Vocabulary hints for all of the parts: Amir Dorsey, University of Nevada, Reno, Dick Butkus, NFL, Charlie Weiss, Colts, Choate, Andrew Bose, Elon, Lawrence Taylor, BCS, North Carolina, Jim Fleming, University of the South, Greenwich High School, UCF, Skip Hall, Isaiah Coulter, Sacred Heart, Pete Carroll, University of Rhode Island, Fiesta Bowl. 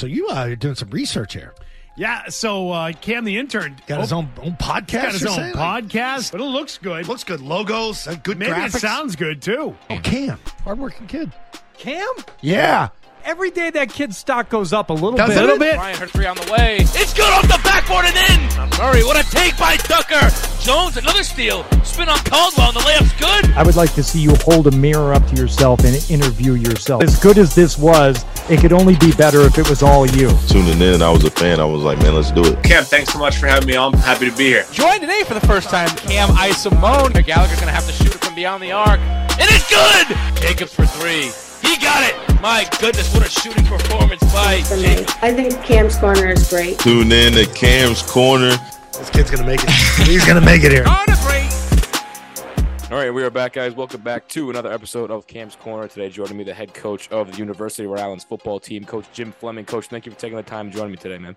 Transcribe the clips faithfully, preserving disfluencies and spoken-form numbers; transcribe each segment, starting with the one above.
So you are doing some research here. Yeah, so uh, Cam the intern. Got op- his own, own podcast. Got his own saying? podcast. But it looks good. It looks good. Logos, good Maybe graphics. Maybe it sounds good, too. Oh, Cam. Hardworking kid. Cam? Yeah. Every day that kid's stock goes up a little Does bit. A little bit. Bryant, her three on the way. It's good off the backboard and in. I'm sorry. What a take by Ducker. Jones, another steal. Spin on Caldwell and the layup's good. I would like to see you hold a mirror up to yourself and interview yourself. As good as this was, it could only be better if it was all you. Tuning in, I was a fan. I was like, man, let's do it. Cam, thanks so much for having me on. I'm happy to be here. Joined today for the first time, Cam Isamone. Gallagher's going to have to shoot it from beyond the arc. And it's good. Jacobs for three. He got it! My goodness, what a shooting performance by Jake. I think Cam's Corner is great. Tune in to Cam's Corner. This kid's going to make it. He's going to make it here. On a break. All right, we are back, guys. Welcome back to another episode of Cam's Corner. Today, joining me, the head coach of the University of Rhode Island's football team, Coach Jim Fleming. Coach, thank you for taking the time to join me today, man.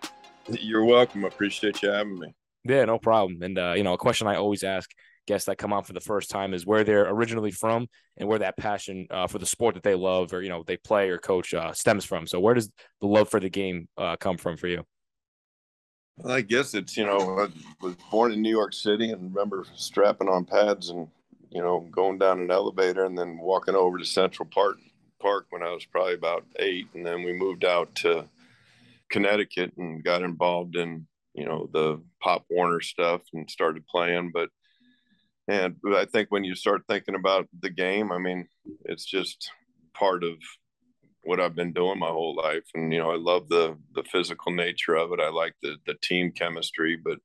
You're welcome. I appreciate you having me. Yeah, no problem. And, uh, you know, a question I always ask guests that come on for the first time is where they're originally from and where that passion uh, for the sport that they love or, you know, they play or coach uh, stems from. So where does the love for the game uh, come from for you? Well, I guess it's, you know, I was born in New York City and remember strapping on pads and, you know, going down an elevator and then walking over to Central Park, Park when I was probably about eight. And then we moved out to Connecticut and got involved in, you know, the Pop Warner stuff and started playing. But And I think when you start thinking about the game, I mean, it's just part of what I've been doing my whole life. And, you know, I love the the physical nature of it. I like the the team chemistry, but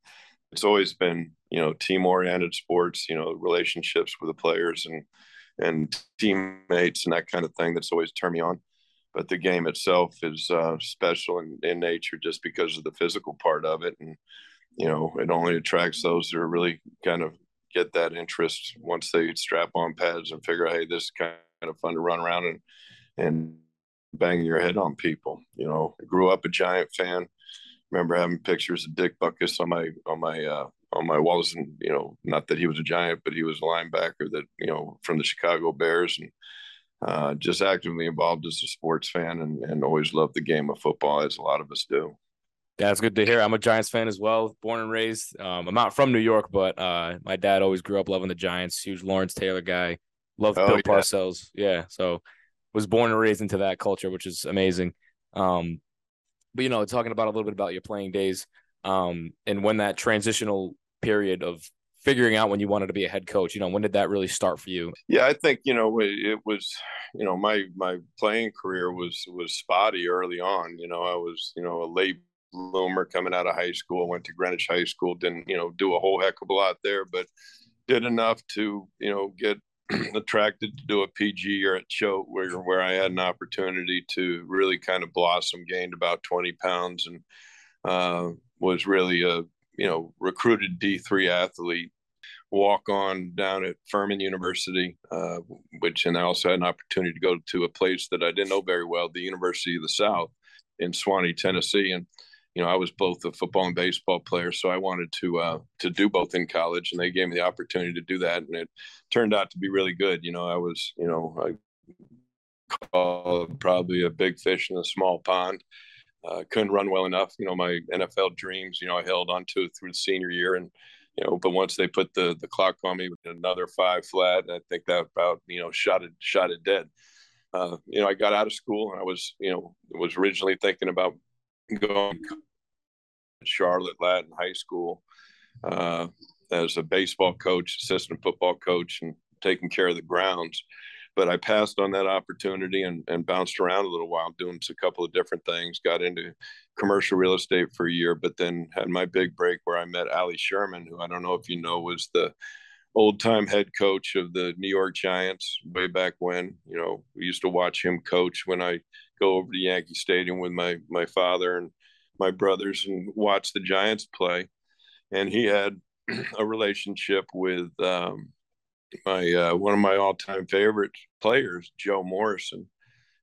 it's always been, you know, team-oriented sports, you know, relationships with the players and, and teammates and that kind of thing that's always turned me on. But the game itself is uh, special in, in nature just because of the physical part of it. And, you know, it only attracts those that are really kind of get that interest once they strap on pads and figure out, hey, this is kind of fun to run around and and bang your head on people. You know, I grew up a Giant fan. Remember having pictures of Dick Butkus on my on my uh, on my walls, and you know, not that he was a Giant, but he was a linebacker that you know from the Chicago Bears, and uh, just actively involved as a sports fan, and, and always loved the game of football, as a lot of us do. That's good to hear. I'm a Giants fan as well, born and raised. Um, I'm not from New York, but uh, my dad always grew up loving the Giants. Huge Lawrence Taylor guy. Loved oh, Bill yeah. Parcells. Yeah, so was born and raised into that culture, which is amazing. Um, but, you know, talking about a little bit about your playing days um, and when that transitional period of figuring out when you wanted to be a head coach, you know, when did that really start for you? Yeah, I think, you know, it was, you know, my my playing career was was spotty early on. You know, I was, you know, a late bloomer coming out of high school. Went to Greenwich High School, didn't you know do a whole heck of a lot there, but did enough to you know get attracted to do a P G or at Choate, where where I had an opportunity to really kind of blossom. Gained about twenty pounds and uh, was really a you know recruited D three athlete. Walk on down at Furman University, uh, which and I also had an opportunity to go to a place that I didn't know very well, the University of the South in Suwanee, Tennessee, and. You know, I was both a football and baseball player, so I wanted to uh, to do both in college, and they gave me the opportunity to do that, and it turned out to be really good. You know, I was, you know, I called probably a big fish in a small pond. Uh, couldn't run well enough. You know, my N F L dreams, you know, I held on to through the senior year, and you know, but once they put the the clock on me with another five flat, I think that about you know shot it shot it dead. Uh, you know, I got out of school, and I was you know was originally thinking about going. Charlotte Latin High School uh, as a baseball coach, assistant football coach, and taking care of the grounds. But I passed on that opportunity and, and bounced around a little while, doing a couple of different things, got into commercial real estate for a year, but then had my big break where I met Allie Sherman, who I don't know if you know was the old-time head coach of the New York Giants way back when. You know, we used to watch him coach when I go over to Yankee Stadium with my my father and my brothers and watched the Giants play. And he had a relationship with um, my uh, one of my all-time favorite players, Joe Morrison.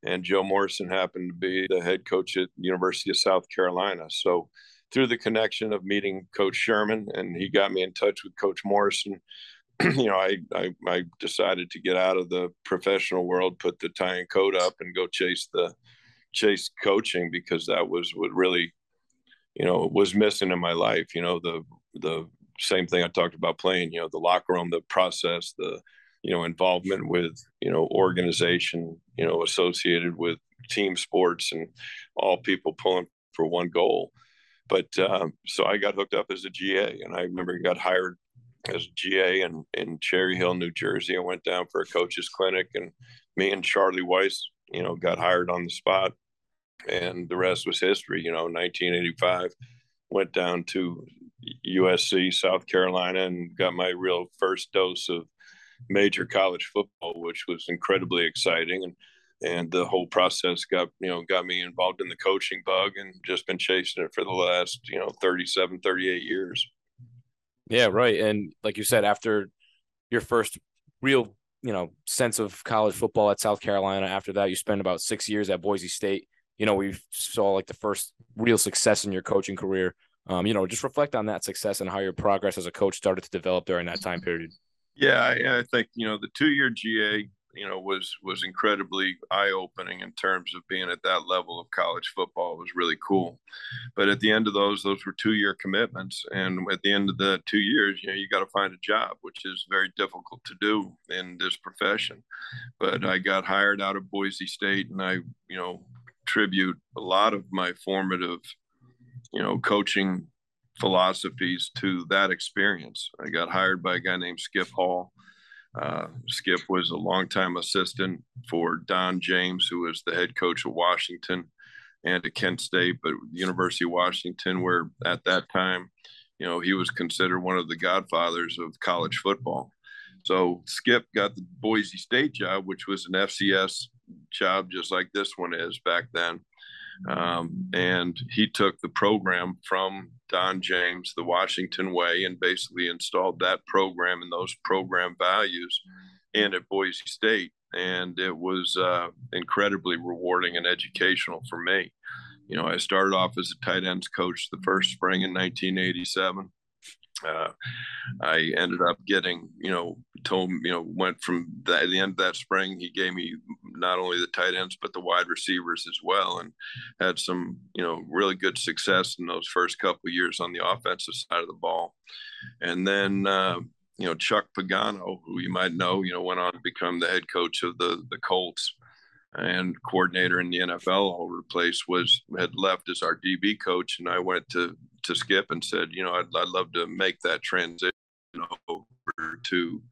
And Joe Morrison happened to be the head coach at University of South Carolina. So through the connection of meeting Coach Sherman, and he got me in touch with Coach Morrison, you know, I, I, I decided to get out of the professional world, put the tie and coat up, and go chase the chased coaching because that was what really, you know, was missing in my life. You know, the the same thing I talked about playing, you know, the locker room, the process, the, you know, involvement with, you know, organization, you know, associated with team sports and all people pulling for one goal. But um, so I got hooked up as a G A, and I remember got hired as a G A in, in Cherry Hill, New Jersey. I went down for a coach's clinic, and me and Charlie Weiss, you know, got hired on the spot, and the rest was history. You know, nineteen eighty-five, went down to U S C, South Carolina, and got my real first dose of major college football, which was incredibly exciting. And And the whole process got, you know, got me involved in the coaching bug, and just been chasing it for the last, you know, thirty-seven, thirty-eight years. Yeah, right. And like you said, after your first real, you know, sense of college football at South Carolina, after that, you spent about six years at Boise State. You know, we saw like the first real success in your coaching career. Um, you know, just reflect on that success and how your progress as a coach started to develop during that time period. Yeah, I, I think, you know, the two-year G A, you know, was was incredibly eye-opening in terms of being at that level of college football. It was really cool. But at the end of those, those were two-year commitments. And at the end of the two years, you know, you got to find a job, which is very difficult to do in this profession. But I got hired out of Boise State, and I, you know, attribute a lot of my formative, you know, coaching philosophies to that experience. I got hired by a guy named Skip Hall. Uh, Skip was a longtime assistant for Don James, who was the head coach of Washington and at Kent State, but the University of Washington, where at that time, you know, he was considered one of the godfathers of college football. So Skip got the Boise State job, which was an F C S job, just like this one is back then. Um, and he took the program from Don James, the Washington way, and basically installed that program and those program values in at Boise State. And it was uh, incredibly rewarding and educational for me. You know, I started off as a tight ends coach the first spring in nineteen eighty-seven. Uh, I ended up getting, you know, told, you know, went from the, the end of that spring, he gave me not only the tight ends, but the wide receivers as well, and had some, you know, really good success in those first couple of years on the offensive side of the ball. And then, uh, you know, Chuck Pagano, who you might know, you know, went on to become the head coach of the, the Colts and coordinator in the N F L over the place, was, had left as our D B coach. And I went to, to Skip and said, you know, I'd, I'd love to make that transition over to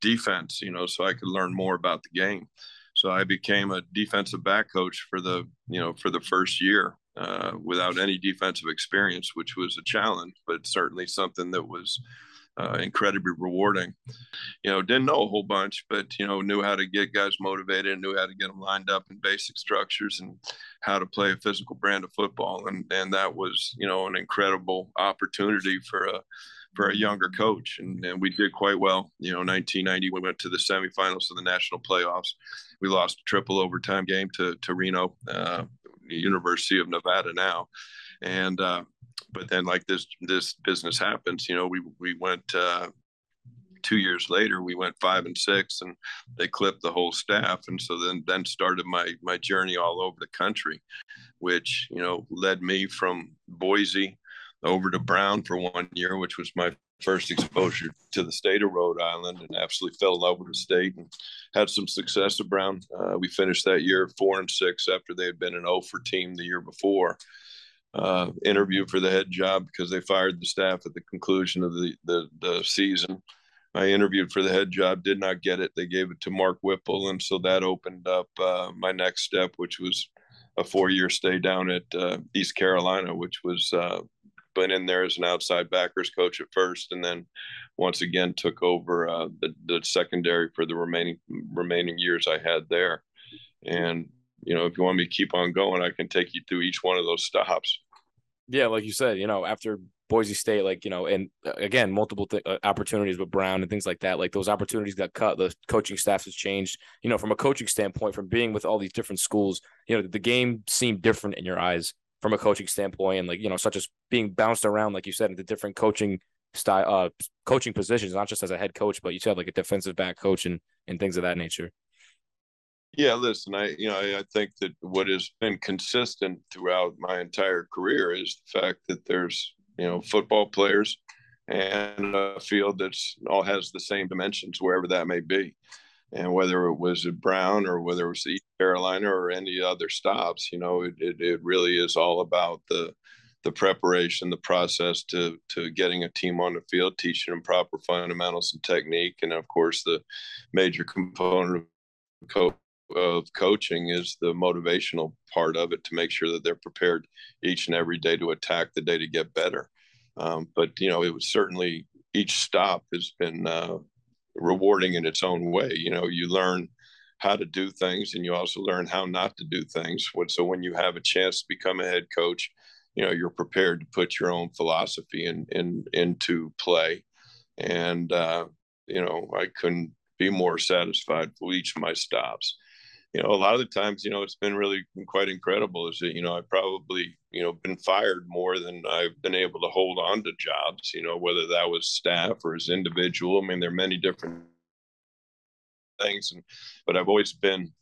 defense, you know, so I could learn more about the game. So I became a defensive back coach for the, you know, for the first year uh, without any defensive experience, which was a challenge, but certainly something that was uh, incredibly rewarding. You know, didn't know a whole bunch, but, you know, knew how to get guys motivated and knew how to get them lined up in basic structures and how to play a physical brand of football. And, and that was, you know, an incredible opportunity for a, for a younger coach. And, and we did quite well. You know, nineteen ninety, we went to the semifinals of the national playoffs. We lost a triple overtime game to, to Reno, uh, University of Nevada now. And, uh, but then like this, this business happens, you know, we, we went, uh, two years later, we went five and six and they clipped the whole staff. And so then, then started my, my journey all over the country, which, you know, led me from Boise over to Brown for one year, which was my first exposure to the state of Rhode Island, and absolutely fell in love with the state and had some success at Brown. Uh, we finished that year four and six after they had been an oh for team the year before. Uh, interviewed for the head job because they fired the staff at the conclusion of the, the, the season. I interviewed for the head job, did not get it. They gave it to Mark Whipple. And so that opened up uh, my next step, which was a four-year stay down at uh, East Carolina, which was uh, been in there as an outside backers coach at first, and then once again took over uh, the, the secondary for the remaining remaining years I had there. And, you know, if you want me to keep on going, I can take you through each one of those stops. Yeah, like you said, you know, after Boise State, like, you know, and again, multiple th- opportunities with Brown and things like that, like those opportunities got cut, the coaching staff has changed, you know, from a coaching standpoint, from being with all these different schools, you know, the game seemed different in your eyes from a coaching standpoint, and like, you know, such as being bounced around, like you said, into different coaching style, uh, coaching positions, not just as a head coach, but you said like a defensive back coach and, and things of that nature. Yeah, listen, I you know I, I think that what has been consistent throughout my entire career is the fact that there's you know football players and a field that's all has the same dimensions wherever that may be, and whether it was at Brown or whether it was East Carolina or any other stops, you know, it it, it really is all about the the preparation, the process to to getting a team on the field, teaching them proper fundamentals and technique, and of course the major component of coaching. of coaching is the motivational part of it to make sure that they're prepared each and every day to attack the day to get better. Um, but, you know, it was certainly each stop has been uh, rewarding in its own way. You know, you learn how to do things and you also learn how not to do things. So when you have a chance to become a head coach, you know, you're prepared to put your own philosophy in, in, into play. And, uh, you know, I couldn't be more satisfied with each of my stops. You know, a lot of the times, you know, it's been really quite incredible is that, you know, I probably, you know, been fired more than I've been able to hold on to jobs, you know, whether that was staff or as individual. I mean, there are many different things, and, but I've always been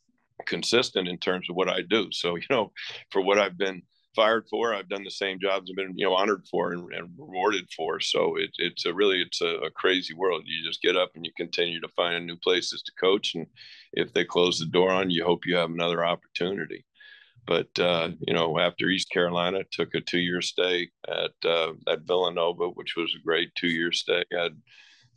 consistent in terms of what I do. So, you know, for what I've been fired for, I've done the same jobs I've been, you know, honored for and, and rewarded for. So it, it's a really, it's a, a crazy world. You just get up and you continue to find new places to coach. And if they close the door on you, you hope you have another opportunity. But, uh, you know, after East Carolina, I took a two-year stay at, uh, at Villanova, which was a great two-year stay. I'd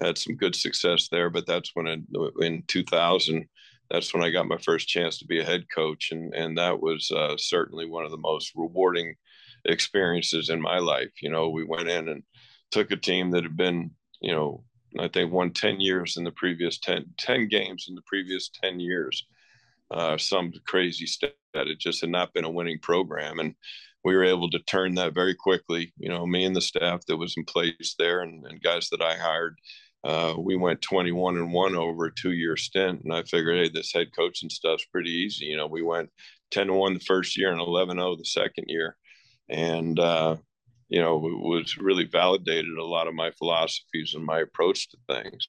had some good success there, but that's when I, in two thousand, that's when I got my first chance to be a head coach. And, and that was uh, certainly one of the most rewarding experiences in my life. You know, we went in and took a team that had been, you know, I think won ten years in the previous ten, ten games in the previous ten years. Uh, some crazy stat. It just had not been a winning program. And we were able to turn that very quickly. You know, me and the staff that was in place there and, and guys that I hired, Uh, we went twenty-one and one over a two-year stint, and I figured, hey, this head coaching stuff's pretty easy. You know, we went ten to one the first year and eleven oh the second year. And, uh, you know, it was really validated a lot of my philosophies and my approach to things.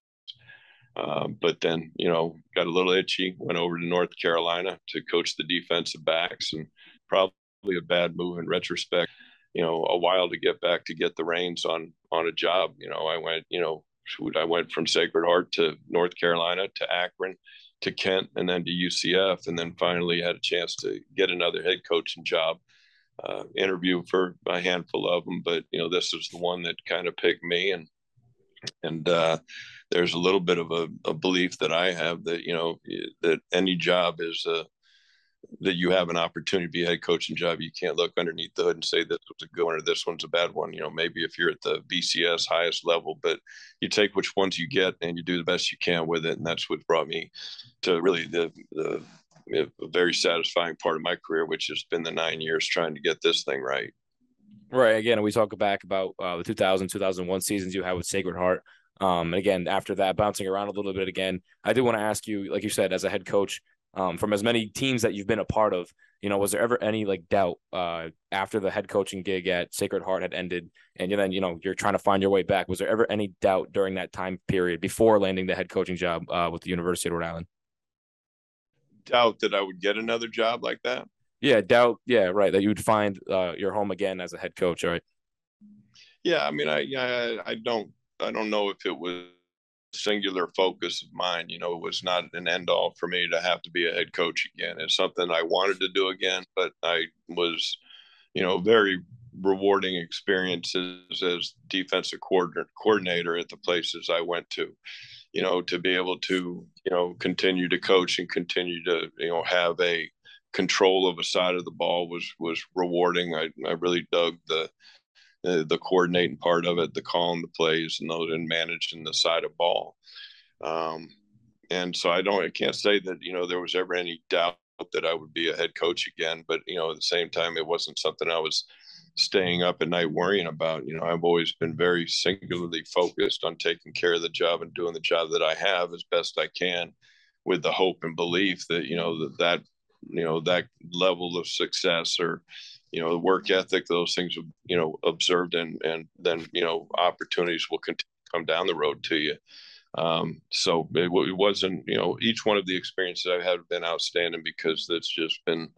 Uh, but then, you know, got a little itchy, went over to North Carolina to coach the defensive backs, and probably a bad move in retrospect, you know, a while to get back to get the reins on, on a job. You know, I went, you know, I went from Sacred Heart to North Carolina to Akron to Kent and then to U C F, and then finally had a chance to get another head coaching job, uh, interview for a handful of them. But, you know, this is the one that kind of picked me. And and uh, there's a little bit of a, a belief that I have that, you know, that any job is a, that you have an opportunity to be a head coaching job. You can't look underneath the hood and say this was a good one or this one's a bad one. You know, maybe if you're at the B C S highest level, but you take which ones you get and you do the best you can with it. And that's what brought me to really the, the very satisfying part of my career, which has been the nine years trying to get this thing right. Right. Again, we talk back about uh, the two thousand, two thousand one seasons you had with Sacred Heart. Um, and again, after that, bouncing around a little bit again, I do want to ask you, like you said, as a head coach, Um, from as many teams that you've been a part of, you know, was there ever any like doubt uh, after the head coaching gig at Sacred Heart had ended and then, you know, you're trying to find your way back. Was there ever any doubt during that time period before landing the head coaching job uh, with the University of Rhode Island? Doubt that I would get another job like that? Yeah, doubt. Yeah, right. That you would find uh, your home again as a head coach, right? Yeah, I mean, I, I, I don't I don't know if it was singular focus of mine. You know, it was not an end all for me to have to be a head coach again. It's something I wanted to do again, but I was, you know, very rewarding experiences as defensive coordinator at the places I went to, you know, to be able to, you know, continue to coach and continue to, you know, have a control of a side of the ball was, was rewarding. I, I really dug the, The, the coordinating part of it, the calling the plays, and those, and managing the side of ball. Um, and so I don't, I can't say that, you know, there was ever any doubt that I would be a head coach again. But, you know, at the same time, it wasn't something I was staying up at night worrying about. You know, I've always been very singularly focused on taking care of the job and doing the job that I have as best I can, with the hope and belief that, you know, that, that you know, that level of success or, you know, the work ethic, those things, you know, observed and, and then, you know, opportunities will continue to come down the road to you. Um, so it, it wasn't, you know, each one of the experiences I've had have been outstanding because that's just been,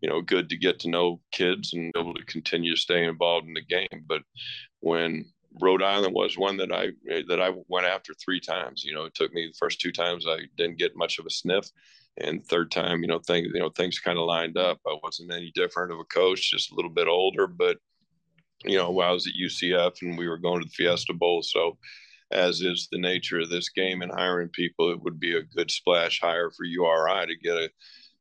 you know, good to get to know kids and be able to continue staying involved in the game. But when Rhode Island was one that I, that I went after three times, you know, it took me the first two times, I didn't get much of a sniff. And third time, you know, things, you know, things kind of lined up. I wasn't any different of a coach, just a little bit older, but, you know, I was at U C F and we were going to the Fiesta Bowl. So as is the nature of this game and hiring people, it would be a good splash hire for U R I to get a,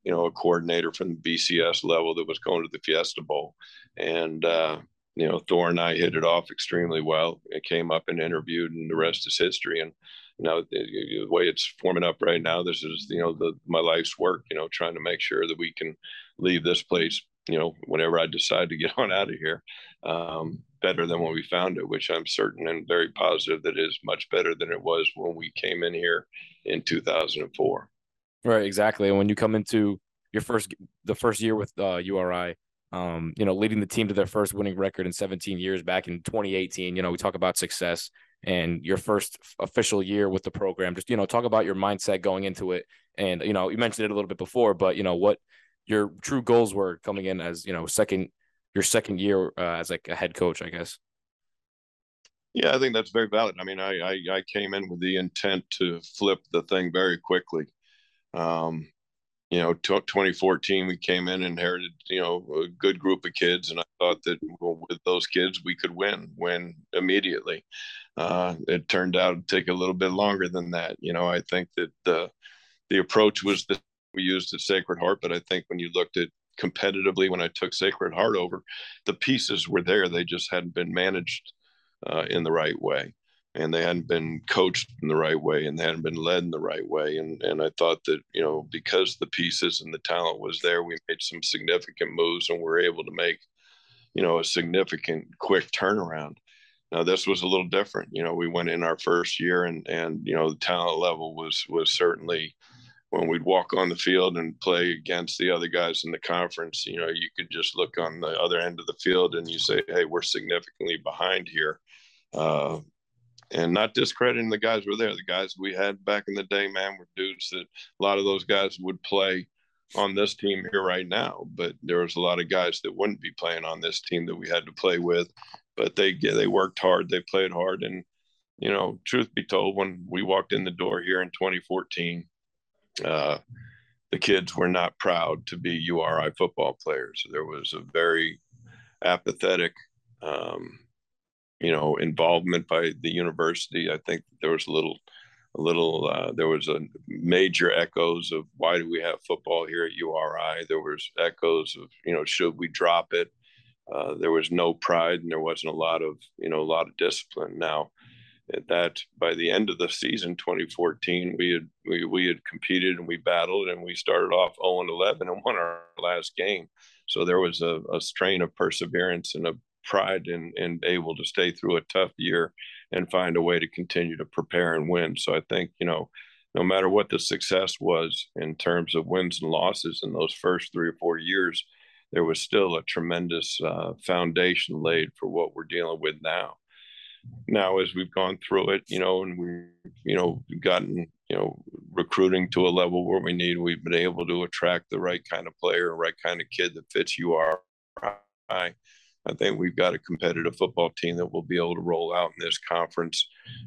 you know, a coordinator from the B C S level that was going to the Fiesta Bowl. And, uh, you know, Thor and I hit it off extremely well. It came up and interviewed, and the rest is history. And you know, the, the way it's forming up right now, this is, you know, the, my life's work, you know, trying to make sure that we can leave this place, you know, whenever I decide to get on out of here, um, better than when we found it, which I'm certain and very positive that is much better than it was when we came in here in two thousand four. Right, exactly. And when you come into your first, the first year with uh, U R I, Um, you know, leading the team to their first winning record in seventeen years back in twenty eighteen. You know, we talk about success and your first official year with the program. Just, you know, talk about your mindset going into it. And, you know, you mentioned it a little bit before, but, you know, what your true goals were coming in as, you know, second, your second year uh, as like a head coach, I guess. Yeah, I think that's very valid. I mean, I, I, I came in with the intent to flip the thing very quickly. Um, You know, twenty fourteen, we came in and inherited, you know, a good group of kids. And I thought that with those kids, we could win, win immediately. Uh, it turned out to take a little bit longer than that. You know, I think that the, the approach was that we used at Sacred Heart. But I think when you looked at competitively, when I took Sacred Heart over, the pieces were there. They just hadn't been managed uh, in the right way. And they hadn't been coached in the right way, and they hadn't been led in the right way. And and I thought that, you know, because the pieces and the talent was there, we made some significant moves and were able to make, you know, a significant quick turnaround. Now, this was a little different. You know, we went in our first year and, and you know, the talent level was was certainly, when we'd walk on the field and play against the other guys in the conference, you know, you could just look on the other end of the field and you say, hey, we're significantly behind here. Uh, And not discrediting the guys who were there. The guys we had back in the day, man, were dudes that a lot of those guys would play on this team here right now. But there was a lot of guys that wouldn't be playing on this team that we had to play with. But they they worked hard. They played hard. And, you know, truth be told, when we walked in the door here in twenty fourteen, uh, the kids were not proud to be U R I football players. There was a very apathetic um you know, involvement by the university. I think there was a little, a little, uh, there was a major echoes of why do we have football here at U R I? There was echoes of, you know, should we drop it? Uh, there was no pride and there wasn't a lot of, you know, a lot of discipline. Now that by the end of the season, twenty fourteen, we had, we, we had competed and we battled and we started off oh and eleven and won our last game. So there was a, a strain of perseverance and a pride and, and able to stay through a tough year and find a way to continue to prepare and win. So I think, you know, no matter what the success was in terms of wins and losses in those first three or four years, there was still a tremendous uh, foundation laid for what we're dealing with now. Now, as we've gone through it, you know, and we've, you know, gotten, you know, recruiting to a level where we need, we've been able to attract the right kind of player, right kind of kid that fits U R I. I think we've got a competitive football team that will be able to roll out in this conference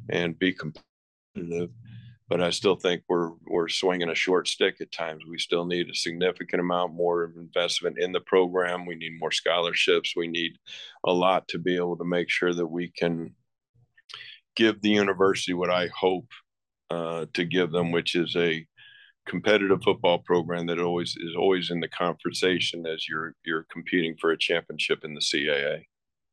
and be competitive. But I still think we're we're swinging a short stick at times. We still need a significant amount more of investment in the program. We need more scholarships. We need a lot to be able to make sure that we can give the university what I hope uh, to give them, which is a competitive football program that always is always in the conversation as you're you're competing for a championship in the C A A.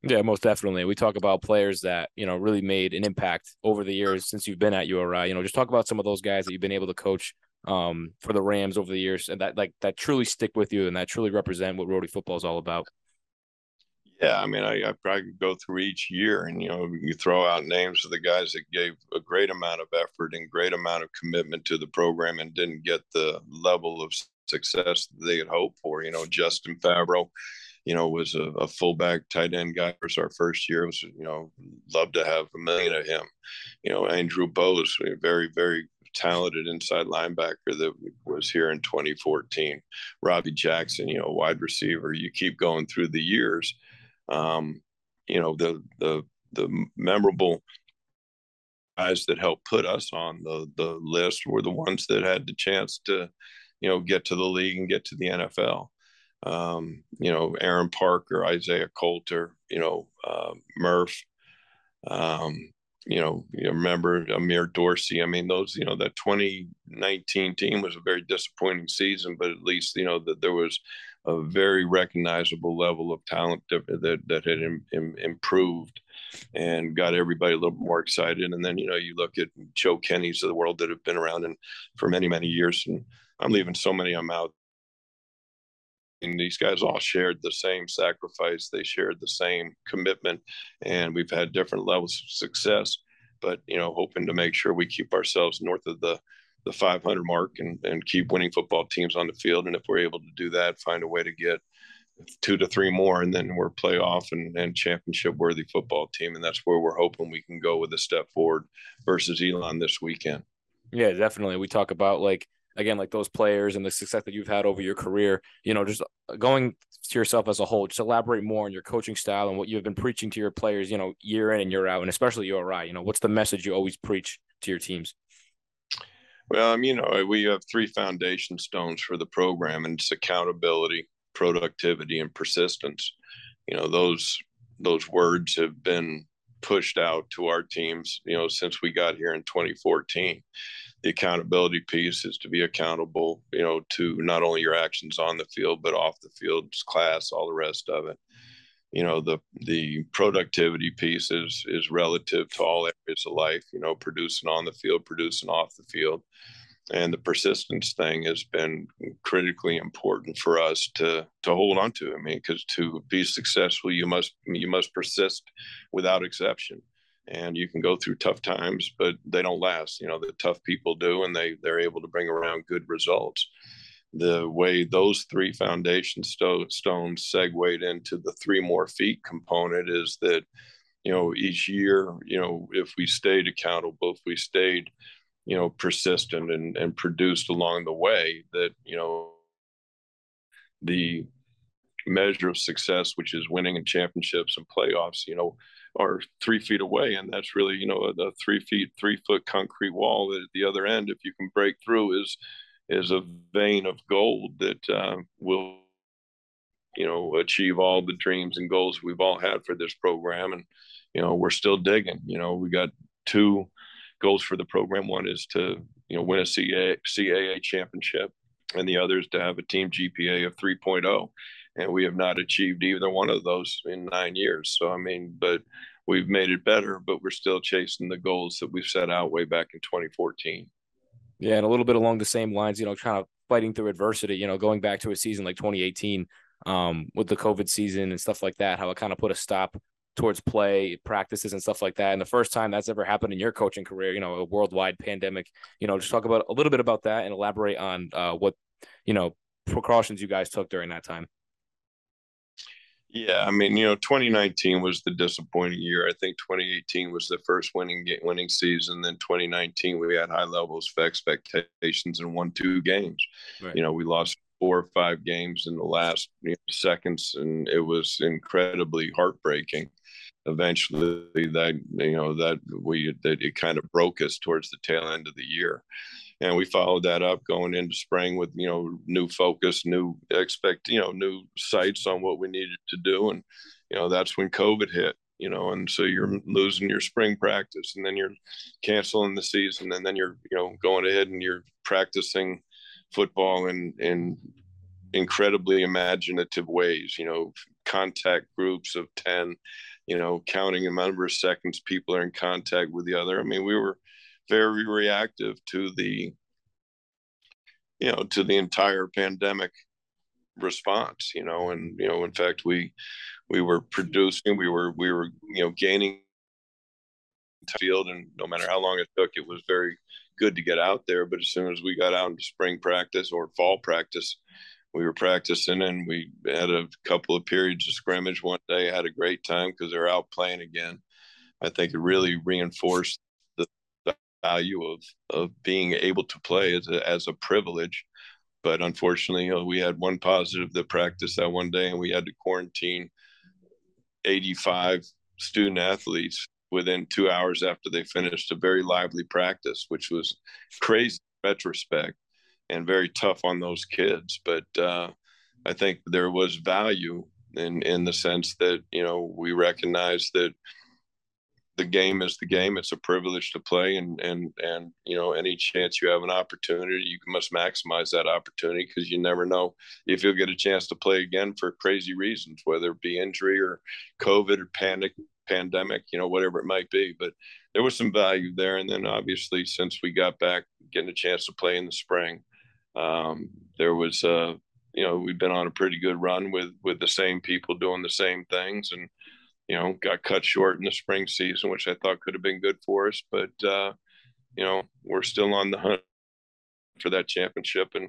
Yeah, most definitely. We talk about players that, you know, really made an impact over the years since you've been at U R I. You know, just talk about some of those guys that you've been able to coach um, for the Rams over the years, and that like that truly stick with you and that truly represent what Rhodey football is all about. Yeah, I mean, I, I probably go through each year and, you know, you throw out names of the guys that gave a great amount of effort and great amount of commitment to the program and didn't get the level of success they had hoped for. You know, Justin Favreau you know, was a, a fullback tight end guy for our first year. It was, you know, loved to have a million of him. You know, Andrew Bose, a very, very talented inside linebacker that was here in twenty fourteen. Robbie Jackson, you know, wide receiver. You keep going through the years. Um, you know, the the the memorable guys that helped put us on the the list were the ones that had the chance to, you know, get to the league and get to the N F L. Um, you know, Aaron Parker, Isaiah Coulter, you know, uh, Murph, um, you know, you remember Amir Dorsey. I mean, those, you know, that twenty nineteen team was a very disappointing season, but at least, you know, that there was a very recognizable level of talent that, that, that had im, im, improved and got everybody a little more excited. And then, you know, you look at Joe Kenny's of the world that have been around and for many, many years. And I'm leaving so many I'm out. And these guys all shared the same sacrifice. They shared the same commitment, and we've had different levels of success, but, you know, hoping to make sure we keep ourselves north of the, the five hundred mark and, and keep winning football teams on the field. And if we're able to do that, find a way to get two to three more, and then we're playoff and, and championship worthy football team. And that's where we're hoping we can go with a step forward versus Elon this weekend. Yeah, definitely. We talk about, like, again, like those players and the success that you've had over your career, you know, just going to yourself as a whole, just elaborate more on your coaching style and what you've been preaching to your players, you know, year in and year out, and especially your right, you know, what's the message you always preach to your teams? Well, um, you know, we have three foundation stones for the program, and it's accountability, productivity, and persistence. You know, those, those words have been pushed out to our teams, you know, since we got here in twenty fourteen. The accountability piece is to be accountable, you know, to not only your actions on the field, but off the field, class, all the rest of it. You know, the the productivity piece is, is relative to all areas of life, you know, producing on the field, producing off the field. And the persistence thing has been critically important for us to to hold on to. I mean, because to be successful, you must you must persist without exception. And you can go through tough times, but they don't last. You know, the tough people do, and they, they're able to bring around good results. The way those three foundation sto- stones segued into the three more feet component is that, you know, each year, you know, if we stayed accountable, if we stayed, you know, persistent and, and produced along the way, that, you know, the measure of success, which is winning in championships and playoffs, you know, are three feet away. And that's really, you know, the three feet, three foot concrete wall that at the other end, if you can break through, is, is a vein of gold that uh, will, you know, achieve all the dreams and goals we've all had for this program. And, you know, we're still digging. You know, we got two goals for the program. One is to, you know, win a C A A championship, and the other is to have a team G P A of three point oh. And we have not achieved either one of those in nine years. So, I mean, but we've made it better, but we're still chasing the goals that we've set out way back in twenty fourteen. Yeah, and a little bit along the same lines, you know, kind of fighting through adversity, you know, going back to a season like twenty eighteen um, with the COVID season and stuff like that, how it kind of put a stop towards play, practices, and stuff like that. And the first time that's ever happened in your coaching career, you know, a worldwide pandemic, you know, just talk about a little bit about that and elaborate on uh, what, you know, precautions you guys took during that time. Yeah, I mean, you know, twenty nineteen was the disappointing year. I think twenty eighteen was the first winning winning season. Then twenty nineteen, we had high levels of expectations and won two games. Right. You know, we lost four or five games in the last you know, seconds, and it was incredibly heartbreaking. Eventually, that you know that we that it kind of broke us towards the tail end of the year. And we followed that up going into spring with, you know, new focus, new expect, you know, new sights on what we needed to do. And, you know, that's when COVID hit, you know, and so you're losing your spring practice, and then you're canceling the season, and then you're, you know, going ahead and you're practicing football in, in incredibly imaginative ways, you know, contact groups of ten, you know, counting the number of seconds people are in contact with the other. I mean, we were very reactive to the, you know, to the entire pandemic response, you know, and, you know, in fact, we, we were producing, we were, we were, you know, gaining field, and no matter how long it took, it was very good to get out there. But as soon as we got out into spring practice or fall practice, we were practicing, and we had a couple of periods of scrimmage one day. I had a great time because they were out playing again. I think it really reinforced the value of of being able to play as a, as a privilege. But unfortunately, you know, we had one positive that practiced that one day, and we had to quarantine eighty-five student athletes within two hours after they finished a very lively practice, which was crazy in retrospect and very tough on those kids. But uh, I think there was value in, in the sense that, you know, we recognized that the game is the game. It's a privilege to play. And, and, and, you know, any chance you have an opportunity, you must maximize that opportunity, because you never know if you'll get a chance to play again for crazy reasons, whether it be injury or COVID or panic, pandemic, you know, whatever it might be. But there was some value there. And then obviously, since we got back, getting a chance to play in the spring, um, there was, uh, you know, we've been on a pretty good run with, with the same people doing the same things. And, you know, got cut short in the spring season, which I thought could have been good for us. But, uh, you know, we're still on the hunt for that championship. And,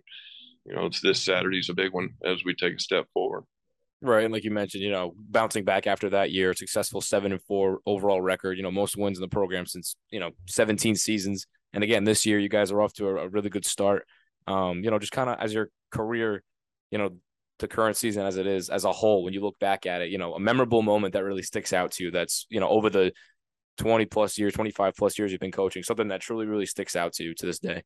you know, it's this Saturday's a big one as we take a step forward. Right. And like you mentioned, you know, bouncing back after that year, successful seven and four overall record, you know, most wins in the program since, you know, seventeen seasons. And again, this year, you guys are off to a, a really good start. Um, you know, just kind of as your career, you know, the current season as it is, as a whole, when you look back at it, you know, a memorable moment that really sticks out to you that's, you know, over the twenty plus years, twenty-five plus years you've been coaching, something that truly, really sticks out to you to this day.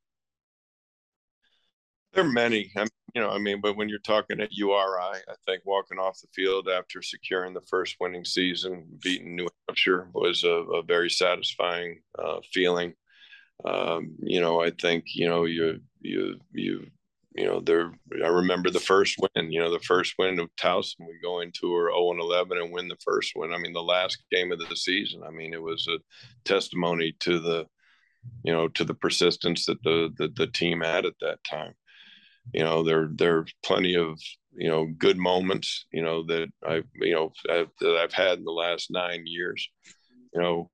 There are many, I mean, you know, I mean, but when you're talking at U R I, I think walking off the field after securing the first winning season, beating New Hampshire, was a, a very satisfying uh, feeling. Um, you know, I think, you know, you, you, you, You know, there. I remember the first win. You know, the first win of Towson. We go into our oh and eleven and win the first win. I mean, the last game of the season. I mean, it was a testimony to the, you know, to the persistence that the the, the team had at that time. You know, there there's plenty of, you know, good moments, you know, that I you know I've, that I've had in the last nine years. You know,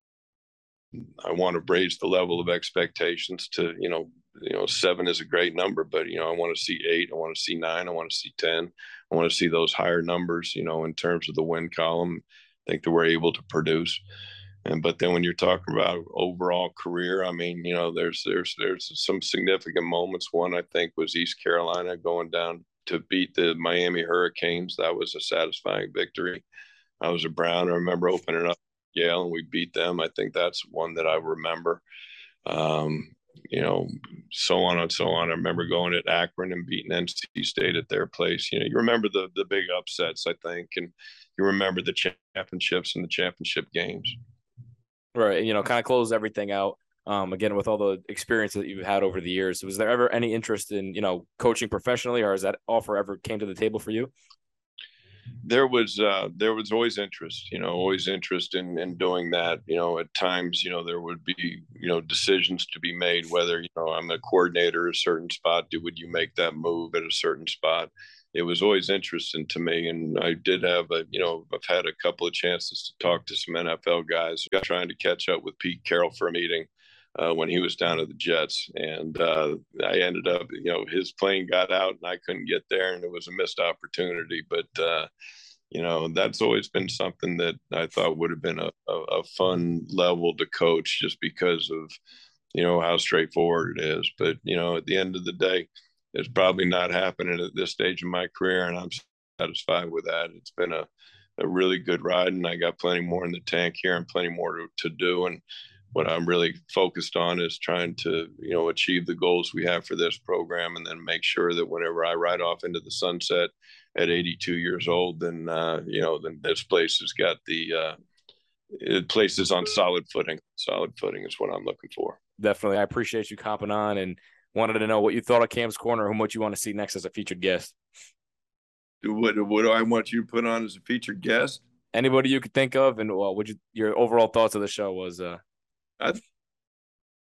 I want to raise the level of expectations to, you know. You know, seven is a great number, but, you know, I want to see eight. I want to see nine. I want to see ten. I want to see those higher numbers, you know, in terms of the win column. I think that we're able to produce. And, but then when you're talking about overall career, I mean, you know, there's, there's, there's some significant moments. One, I think, was East Carolina going down to beat the Miami Hurricanes. That was a satisfying victory. I was a Brown. I remember opening up Yale and we beat them. I think that's one that I remember. Um, you know, so on and so on. I remember going at Akron and beating N C State at their place. You know, you remember the the big upsets, I think, and you remember the championships and the championship games. Right. You know, kind of close everything out. Um, again, with all the experience that you've had over the years, was there ever any interest in, you know, coaching professionally, or has that offer ever came to the table for you? There was uh, there was always interest, you know, always interest in, in doing that. You know, at times, you know, there would be, you know, decisions to be made, whether, you know, I'm a coordinator at a certain spot. Do, would you make that move at a certain spot? It was always interesting to me. And I did have a, you know, I've had a couple of chances to talk to some N F L guys. I was trying to catch up with Pete Carroll for a meeting uh, when he was down at the Jets. And uh, I ended up, you know, his plane got out and I couldn't get there, and it was a missed opportunity. But, uh, you know, that's always been something that I thought would have been a, a, a fun level to coach, just because of, you know, how straightforward it is. But, you know, at the end of the day, it's probably not happening at this stage of my career, and I'm satisfied with that. It's been a, a really good ride, and I got plenty more in the tank here and plenty more to, to do. And what I'm really focused on is trying to, you know, achieve the goals we have for this program, and then make sure that whenever I ride off into the sunset at eighty-two years old, then, uh, you know, then this place has got the uh, it places on solid footing. Solid footing is what I'm looking for. Definitely. I appreciate you copping on, and wanted to know what you thought of Cam's Corner and what you want to see next as a featured guest. What, what do I want you to put on as a featured guest? Anybody you could think of, and uh, what you, your overall thoughts of the show was. Uh... I th-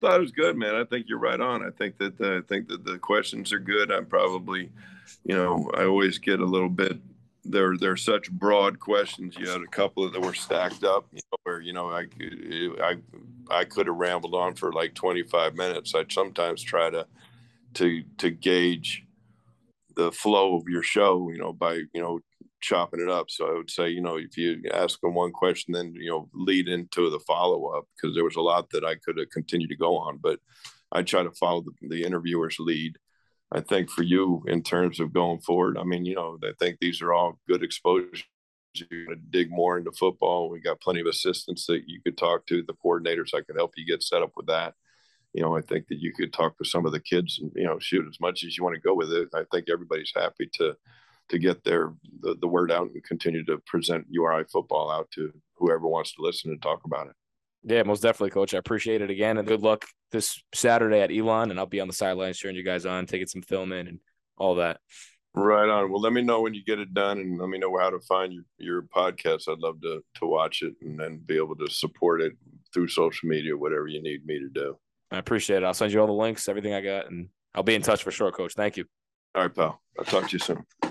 thought it was good, man. I think you're right on. I think that the, I think that the questions are good. I'm probably, you know, I always get a little bit. There, there are such broad questions. You had a couple of that were stacked up, you know, where, you know, I, I, I could have rambled on for like twenty-five minutes. I sometimes try to, to, to gauge the flow of your show, you know, by, you know, chopping it up. So I would say, you know, if you ask them one question, then, you know, lead into the follow-up, because there was a lot that I could have continued to go on, but I try to follow the, the interviewer's lead. I think for you, in terms of going forward, I mean, you know, I think these are all good exposures. You're going to dig more into football. We got plenty of assistants that you could talk to, the coordinators that can help you get set up with that. You know, I think that you could talk to some of the kids and, you know, shoot, as much as you want to go with it. I think everybody's happy to to get their the, the word out and continue to present U R I football out to whoever wants to listen and talk about it. Yeah, most definitely, Coach. I appreciate it again. And good luck this Saturday at Elon. And I'll be on the sidelines cheering you guys on, taking some film in and all that. Right on. Well, let me know when you get it done, and let me know how to find your, your podcast. I'd love to to watch it and then be able to support it through social media, whatever you need me to do. I appreciate it. I'll send you all the links, everything I got, and I'll be in touch for sure, Coach. Thank you. All right, pal. I'll talk to you soon.